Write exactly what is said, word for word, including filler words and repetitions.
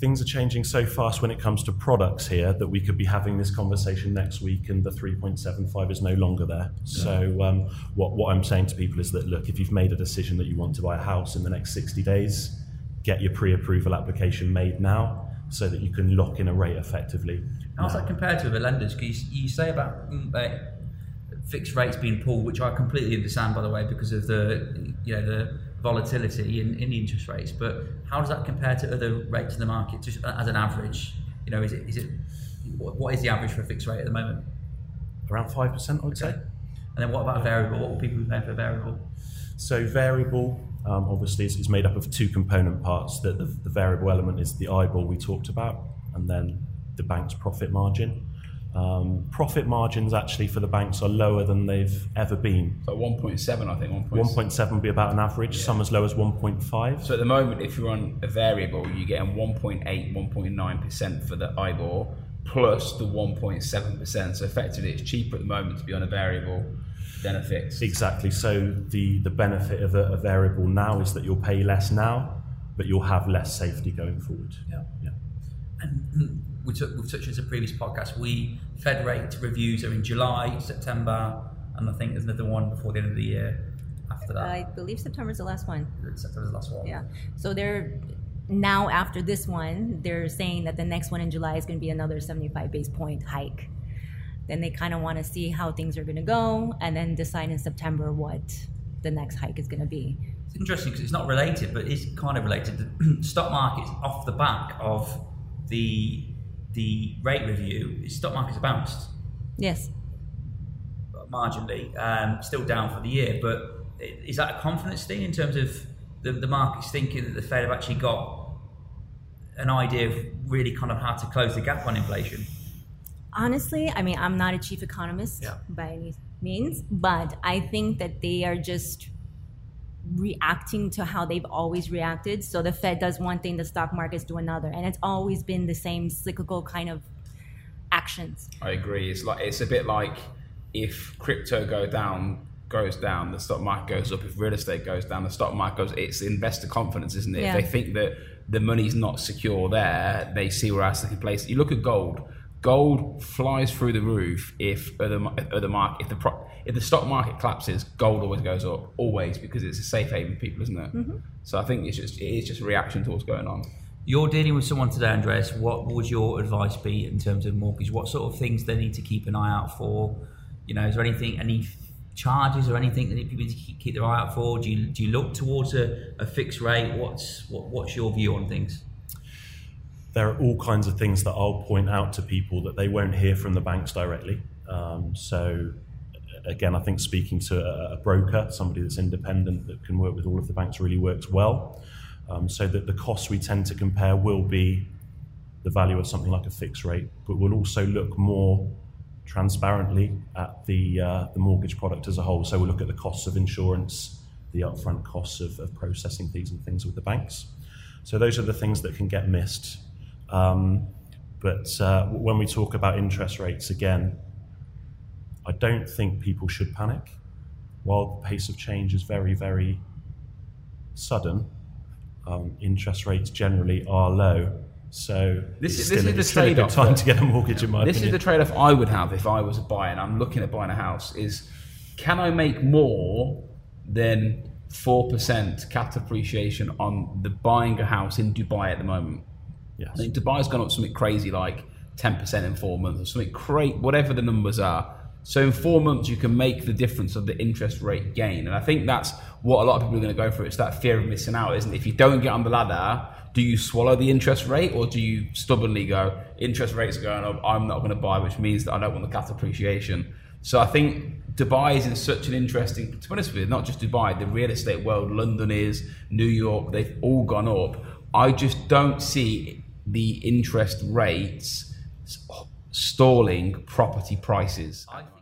things are changing so fast when it comes to products here that we could be having this conversation next week and the three point seven five is no longer there. Yeah. So um, what, what I'm saying to people is that, look, if you've made a decision that you want to buy a house in the next sixty days, get your pre-approval application made now so that you can lock in a rate effectively. How's that compared to other lenders? Because you, you say about uh, fixed rates being pulled, which I completely understand, by the way, because of the, you know, the volatility in, in interest rates, but how does that compare to other rates in the market, just as an average? You know, is it, is it, what, what is the average for a fixed rate at the moment? Around five percent, I would okay. say. And then what about a variable? What will people be paying for a variable? So variable, um, obviously, is, is made up of two component parts. That the, the variable element is the eyeball we talked about, and then the bank's profit margin. Um, profit margins actually for the banks are lower than they've ever been. Like one point seven, I think. one point seven would be about an average, yeah. Some as low as one point five. So at the moment, if you're on a variable, you're getting one point eight, one point nine percent for the I B O R plus the one point seven percent. So effectively, it's cheaper at the moment to be on a variable than a fixed. Exactly. So the, the benefit of a, a variable now is that you'll pay less now, but you'll have less safety going forward. Yeah. Yeah. And we took, we've touched on this in previous podcasts. We Fed rate reviews are in July, September, and I think there's another one before the end of the year after that. I believe September's the last one. September's the last one. Yeah. So they're now, after this one, they're saying that the next one in July is going to be another seventy-five base point hike. Then they kind of want to see how things are going to go and then decide in September what the next hike is going to be. It's interesting because it's not related, but it's kind of related. The stock market's off the back of the the rate review. Stock markets are bounced. Yes. Marginally, um, still down for the year, but is that a confidence thing in terms of the, the markets thinking that the Fed have actually got an idea of really kind of how to close the gap on inflation? Honestly, I mean, I'm not a chief economist yeah. by any means, but I think that they are just reacting to how they've always reacted. So the Fed does one thing, the stock markets do another, and it's always been the same cyclical kind of actions. I agree. It's like it's a bit like if crypto go down goes down, the stock market goes up. If real estate goes down, the stock market goes. It's investor confidence, isn't it? Yeah. If they think that the money's not secure there, they see where else they can place it. You look at gold. Gold flies through the roof if other other market if the pro, if the stock market collapses, gold always goes up, always, because it's a safe haven for people, isn't it? Mm-hmm. So I think it's just it is just a reaction to what's going on. You're dealing with someone today, Andreas. What would your advice be in terms of mortgage? What sort of things they need to keep an eye out for? You know, is there anything, any charges or anything that people need to keep their eye out for? Do you do you look towards a, a fixed rate? What's what, what's your view on things? There are all kinds of things that I'll point out to people that they won't hear from the banks directly. Um, so again, I think speaking to a, a broker, somebody that's independent that can work with all of the banks really works well. Um, so that the costs we tend to compare will be the value of something like a fixed rate, but we'll also look more transparently at the, uh, the mortgage product as a whole. So we'll look at the costs of insurance, the upfront costs of, of processing fees and things with the banks. So those are the things that can get missed. Um, but uh, when we talk about interest rates again, I don't think people should panic. While the pace of change is very, very sudden, um, interest rates generally are low. So this is this is the trade-off time to get a mortgage, in my opinion. This is the trade-off I would have if I was a buyer and I'm looking at buying a house is, can I make more than four percent capital appreciation on the buying a house in Dubai at the moment? Yes. I think Dubai's gone up something crazy like ten percent in four months or something crazy, whatever the numbers are. So in four months, you can make the difference of the interest rate gain. And I think that's what a lot of people are going to go through. It's that fear of missing out, isn't it? If you don't get on the ladder, do you swallow the interest rate or do you stubbornly go, interest rates are going up, I'm not going to buy, which means that I don't want the capital appreciation. So I think Dubai is in such an interesting, to be honest with you, not just Dubai, the real estate world, London is, New York, they've all gone up. I just don't see the interest rates stalling property prices. I-